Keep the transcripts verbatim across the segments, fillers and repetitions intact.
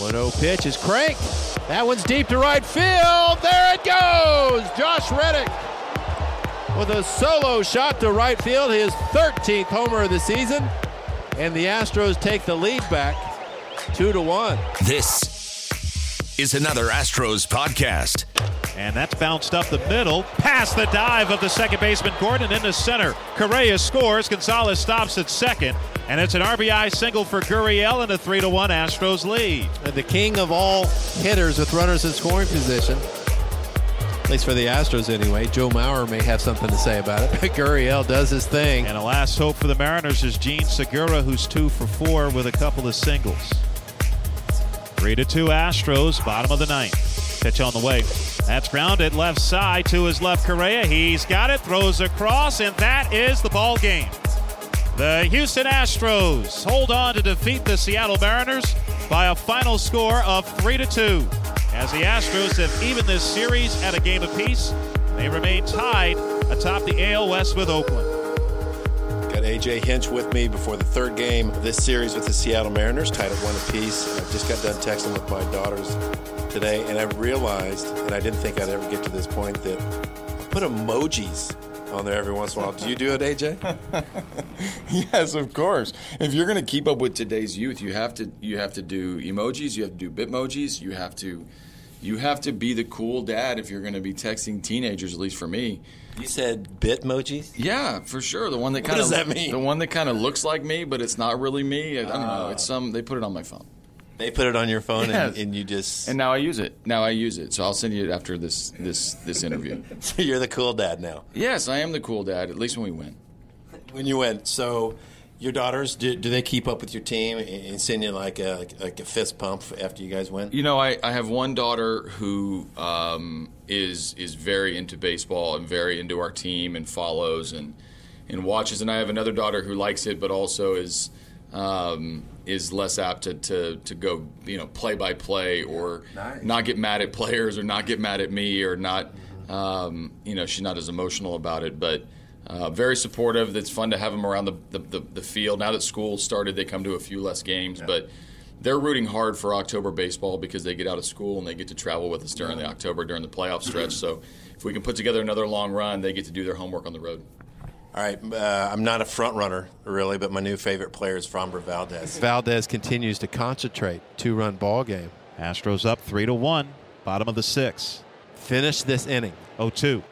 one oh pitch is cranked. That one's deep to right field. There it goes. Josh Reddick with a solo shot to right field, his thirteenth homer of the season. And the Astros take the lead back two to one. This is another Astros podcast. And that's bounced up the middle, past the dive of the second baseman Gordon into center. Correa scores, Gonzalez stops at second, and it's an R B I single for Gurriel and a three to one Astros lead. And the king of all hitters with runners in scoring position, at least for the Astros anyway. Joe Mauer may have something to say about it, but Gurriel does his thing. And the last hope for the Mariners is Gene Segura, who's two for four with a couple of singles. three to two Astros, bottom of the ninth. Pitch on the way. That's grounded left side to his left. Correa, he's got it, throws across, and that is the ball game. The Houston Astros hold on to defeat the Seattle Mariners by a final score of three to two. As the Astros have evened this series at a game apiece, they remain tied atop the A L West with Oakland. Got A J. Hinch with me before the third game of this series with the Seattle Mariners, tied at one apiece. I just got done texting with my daughters today, and I realized, and I didn't think I'd ever get to this point, that I put emojis on there every once in a while. Do you do it, A J? Yes, of course. If you're going to keep up with today's youth, you have to you have to do emojis, you have to do bitmojis, you have to you have to be the cool dad if you're going to be texting teenagers, at least for me. You said bitmojis? Yeah, for sure. The one that kind of that mean? The one that kind of looks like me, but it's not really me. I, uh, I don't know. It's some they put it on my phone. They put it on your phone, yes. and, and you just and now I use it. Now I use it. So I'll send you it after this this this interview. So you're the cool dad now. Yes, I am the cool dad. At least when we win. When you win. So your daughters, do, do they keep up with your team and send you like a like a fist pump after you guys win? You know, I, I have one daughter who um, is is very into baseball and very into our team and follows and and watches, and I have another daughter who likes it but also is. Um, is less apt to, to, to go, you know, play by play or nice. Not get mad at players or not get mad at me or not, um, you know, she's not as emotional about it, but uh, very supportive. It's fun to have them around the, the, the, the field. Now that school started, they come to a few less games, yeah. But they're rooting hard for October baseball because they get out of school and they get to travel with us during yeah. the October, during the playoff stretch. So if we can put together another long run, they get to do their homework on the road. All right, uh, I'm not a front runner, really, but my new favorite player is Framber Valdez. Valdez continues to concentrate. Two-run ball game. Astros up three to one, bottom of the sixth. Finish this inning. oh two.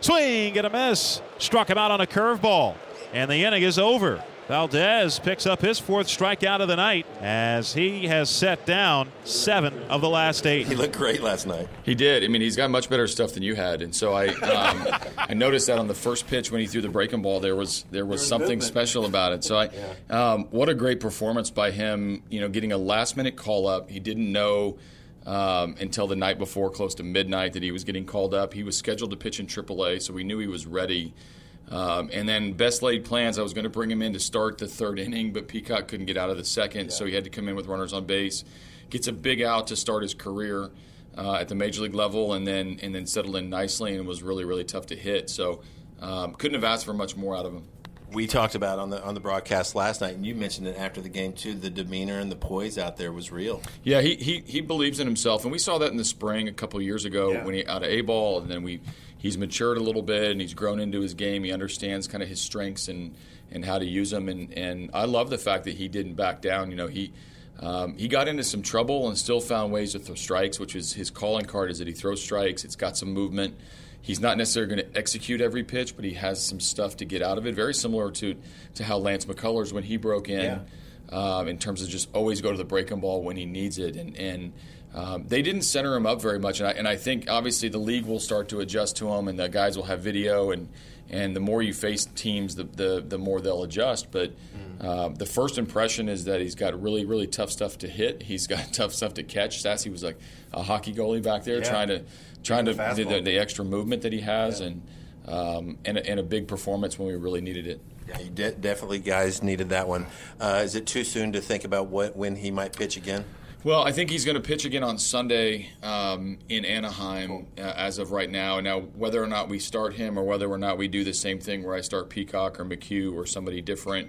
Swing and a miss. Struck him out on a curveball, and the inning is over. Valdez picks up his fourth strikeout of the night as he has set down seven of the last eight. He looked great last night. He did. I mean, he's got much better stuff than you had, and so I um, I noticed that on the first pitch when he threw the breaking ball, there was there was something special about it. So I, yeah. um, what a great performance by him. You know, getting a last minute call up. He didn't know um, until the night before, close to midnight, that he was getting called up. He was scheduled to pitch in triple A, so we knew he was ready. Um, and then best laid plans, I was going to bring him in to start the third inning, but Peacock couldn't get out of the second, yeah. so he had to come in with runners on base. Gets a big out to start his career uh, at the major league level, and then and then settled in nicely and was really, really tough to hit. So um, couldn't have asked for much more out of him. We talked about on the on the broadcast last night, and you mentioned it after the game too, the demeanor and the poise out there was real. Yeah, he he, he believes in himself, and we saw that in the spring a couple of years ago yeah. when he out of A-ball, and then we – he's matured a little bit, and he's grown into his game. He understands kind of his strengths and, and how to use them. And, and I love the fact that he didn't back down. You know, he um, he got into some trouble and still found ways to throw strikes, which is his calling card, is that he throws strikes. It's got some movement. He's not necessarily going to execute every pitch, but he has some stuff to get out of it. Very similar to, to how Lance McCullers, when he broke in, yeah. um, in terms of just always go to the breaking ball when he needs it. And, and Um, they didn't center him up very much, and I, and I think obviously the league will start to adjust to him, and the guys will have video, and, and the more you face teams, the the, the more they'll adjust. But mm. uh, the first impression is that he's got really, really tough stuff to hit. He's got tough stuff to catch. Stassi was like a hockey goalie back there yeah. trying to trying to the, the, the extra movement that he has, yeah. and um, and, and a big performance when we really needed it. Yeah, you de- definitely guys needed that one. Uh, is it too soon to think about what when he might pitch again? Well, I think he's going to pitch again on Sunday um, in Anaheim uh, as of right now. Now, whether or not we start him or whether or not we do the same thing where I start Peacock or McHugh or somebody different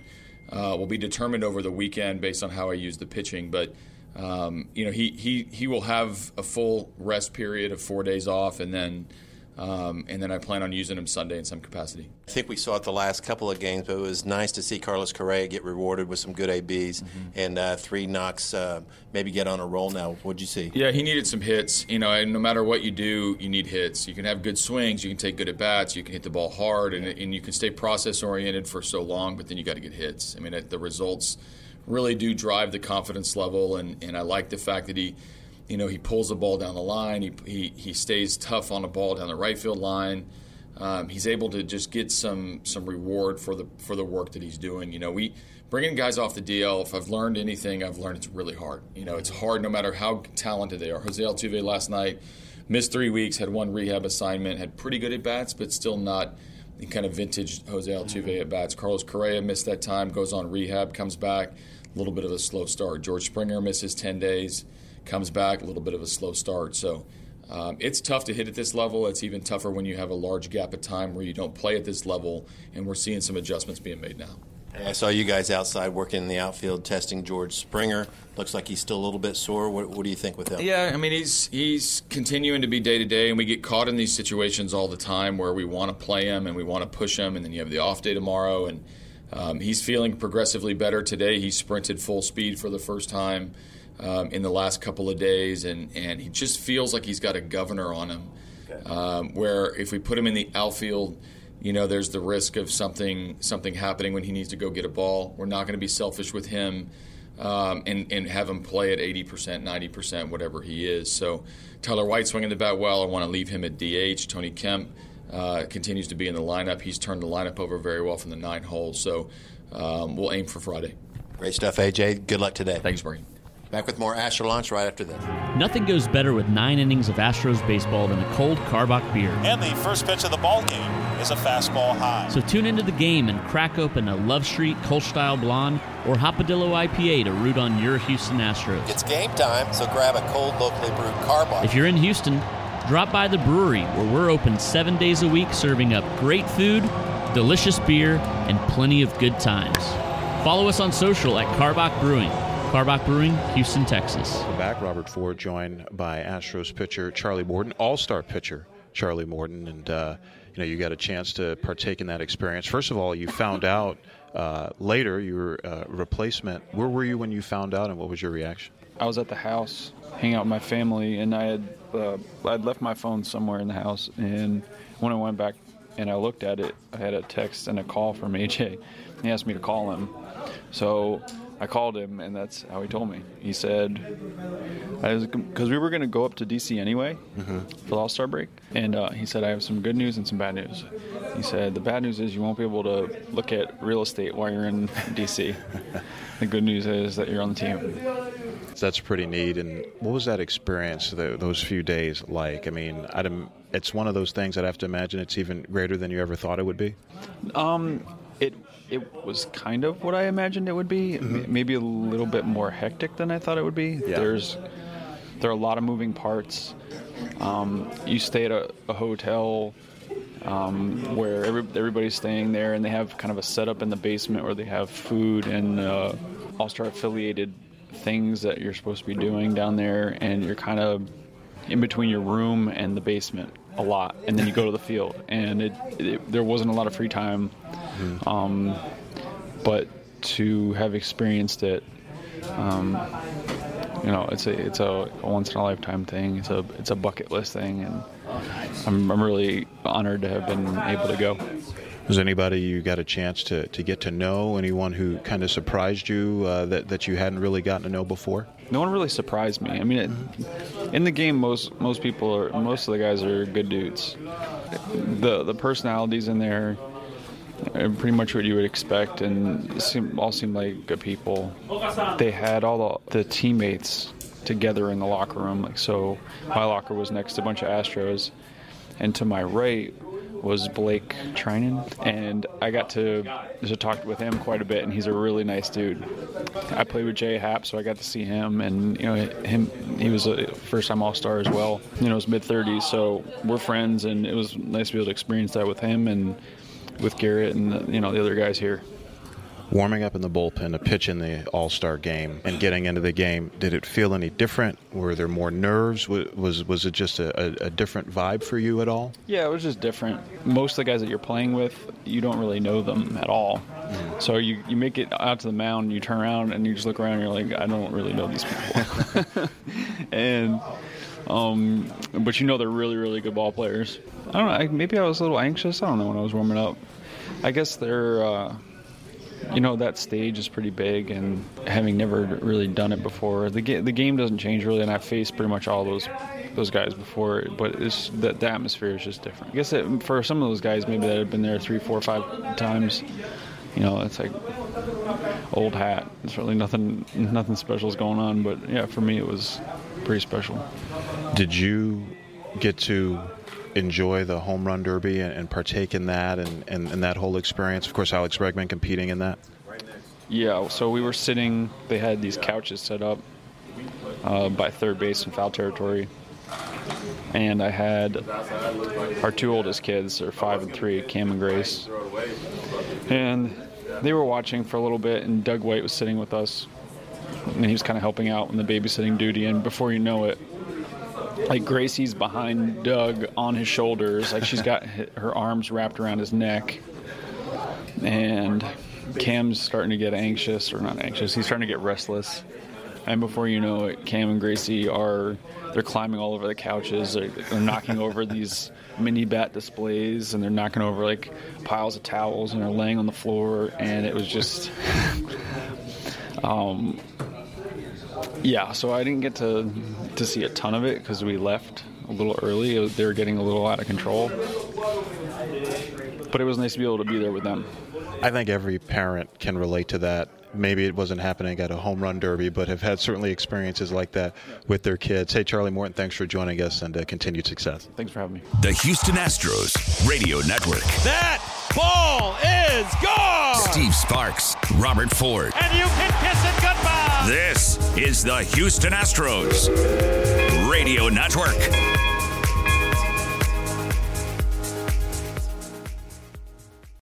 uh, will be determined over the weekend based on how I use the pitching. But um, you know, he, he, he will have a full rest period of four days off, and then um, and then I plan on using him Sunday in some capacity. I think we saw it the last couple of games, but it was nice to see Carlos Correa get rewarded with some good A Bs mm-hmm. and uh, three knocks, uh, maybe get on a roll now. What'd you see? Yeah, he needed some hits. You know, and no matter what you do, you need hits. You can have good swings, you can take good at-bats, you can hit the ball hard, and, and you can stay process-oriented for so long, but then you got to get hits. I mean, the results really do drive the confidence level, and, and I like the fact that he, you know, he pulls the ball down the line. He he, he stays tough on the ball down the right field line. Um, he's able to just get some some reward for the for the work that he's doing. You know, we bringing guys off the D L. If I've learned anything, I've learned it's really hard. You know, it's hard no matter how talented they are. Jose Altuve last night missed three weeks, had one rehab assignment, had pretty good at bats, but still not the kind of vintage Jose Altuve at bats. Carlos Correa missed that time, goes on rehab, comes back, a little bit of a slow start. George Springer misses ten days. Comes back, a little bit of a slow start. So um, it's tough to hit at this level. It's even tougher when you have a large gap of time where you don't play at this level, and we're seeing some adjustments being made now. And I saw you guys outside working in the outfield testing George Springer. Looks like he's still a little bit sore. What, what do you think with him? Yeah, I mean, he's he's continuing to be day-to-day, and we get caught in these situations all the time where we want to play him and we want to push him, and then you have the off day tomorrow. And um, he's feeling progressively better today. He sprinted full speed for the first time Um, in the last couple of days, and, and he just feels like he's got a governor on him, okay. um, where if we put him in the outfield, you know, there's the risk of something something happening when he needs to go get a ball. We're not going to be selfish with him um, and, and have him play at eighty percent, ninety percent, whatever he is. So Tyler White swinging the bat well. I want to leave him at D H. Tony Kemp uh, continues to be in the lineup. He's turned the lineup over very well from the nine hole. So um, we'll aim for Friday. Great stuff, A J. Good luck today. Thanks, Brian. Back with more Astro Launch right after this. Nothing goes better with nine innings of Astros baseball than a cold Karbach beer. And the first pitch of the ball game is a fastball high. So tune into the game and crack open a Love Street, Kolsch-style Blonde, or Hopadillo I P A to root on your Houston Astros. It's game time, so grab a cold, locally brewed Karbach. If you're in Houston, drop by the brewery, where we're open seven days a week, serving up great food, delicious beer, and plenty of good times. Follow us on social at Karbach Brewing. Karbach Brewing, Houston, Texas. We're back. Robert Ford joined by Astros pitcher Charlie Morton, all-star pitcher Charlie Morton, and uh, you know, you got a chance to partake in that experience. First of all, you found out uh, later your uh, replacement. Where were you when you found out, and what was your reaction? I was at the house, hanging out with my family, and I had uh, I'd left my phone somewhere in the house. And when I went back and I looked at it, I had a text and a call from A J. He asked me to call him, so I called him, and that's how he told me. He said, because we were going to go up to D C anyway mm-hmm. for the All-Star break, and uh, he said, I have some good news and some bad news. He said, the bad news is you won't be able to look at real estate while you're in D C The good news is that you're on the team. That's pretty neat. And what was that experience, those few days, like? I mean, I'd, it's one of those things I'd have to imagine it's even greater than you ever thought it would be. Um. It it was kind of what I imagined it would be, mm-hmm. maybe a little bit more hectic than I thought it would be. Yeah. There's there are a lot of moving parts. Um, you stay at a, a hotel um, where every, everybody's staying there, and they have kind of a setup in the basement where they have food and uh, All-Star affiliated things that you're supposed to be doing down there, and you're kind of in between your room and the basement a lot, and then you go to the field, and it, it there wasn't a lot of free time. Mm-hmm. Um, but to have experienced it, um, you know, it's a it's a once in a lifetime thing. It's a it's a bucket list thing, and I'm I'm really honored to have been able to go. Was anybody you got a chance to, to get to know? Anyone who kind of surprised you uh, that that you hadn't really gotten to know before? No one really surprised me. I mean, it, in the game, most most people are most of the guys are good dudes. The the personalities in there are pretty much what you would expect, and seem, all seem like good people. They had all the, the teammates together in the locker room. Like, so my locker was next to a bunch of Astros, and to my right was Blake Trinan, and I got to, to talk with him quite a bit, and he's a really nice dude. I played with Jay Happ, so I got to see him, and you know him. He was a first-time All-Star as well. You know, it was mid-thirties, so we're friends, and it was nice to be able to experience that with him and with Garrett and you know the other guys here. warming up in the bullpen to pitch in the All-Star game and getting into the game, did it feel any different? Were there more nerves? Was was it just a, a different vibe for you at all? Yeah, it was just different. Most of the guys that you're playing with, you don't really know them at all. Mm-hmm. So you, you make it out to the mound, and you turn around, and you just look around, and you're like, I don't really know these people. and... Um, but you know they're really, really good ball players. I don't know. I, maybe I was a little anxious. I don't know when I was warming up. I guess they're, uh, you know, that stage is pretty big, and having never really done it before, the ga- the game doesn't change really, and I've faced pretty much all those those guys before. But it's the, the atmosphere is just different. I guess it, for some of those guys, maybe that have been there three, four, five times. You know, it's like old hat. It's really nothing, nothing special is going on. But yeah, for me, it was pretty special. Did you get to enjoy the home run derby and, and partake in that and, and, and that whole experience? Of course, Alex Bregman competing in that. Yeah. So we were sitting. They had these couches set up uh, by third base in foul territory. And I had our two oldest kids, they're five and three, Cam and Grace. And they were watching for a little bit, and Doug White was sitting with us, and he was kind of helping out in the babysitting duty. And before you know it, like Gracie's behind Doug on his shoulders, like she's got her arms wrapped around his neck. And Cam's starting to get anxious, or not anxious, he's starting to get restless. And before you know it, Cam and Gracie are, they're climbing all over the couches. They're, they're knocking over these mini bat displays, and they're knocking over, like, piles of towels, and they're laying on the floor. And it was just, um, yeah, so I didn't get to, to see a ton of it because we left a little early. It was, they were getting a little out of control. But it was nice to be able to be there with them. I think every parent can relate to that. Maybe it wasn't happening at a home run derby, but have had certainly experiences like that with their kids. Hey, Charlie Morton, thanks for joining us, and uh, continued success. Thanks for having me. The Houston Astros Radio Network. That ball is gone! Steve Sparks, Robert Ford. And you can kiss it goodbye! This is the Houston Astros Radio Network.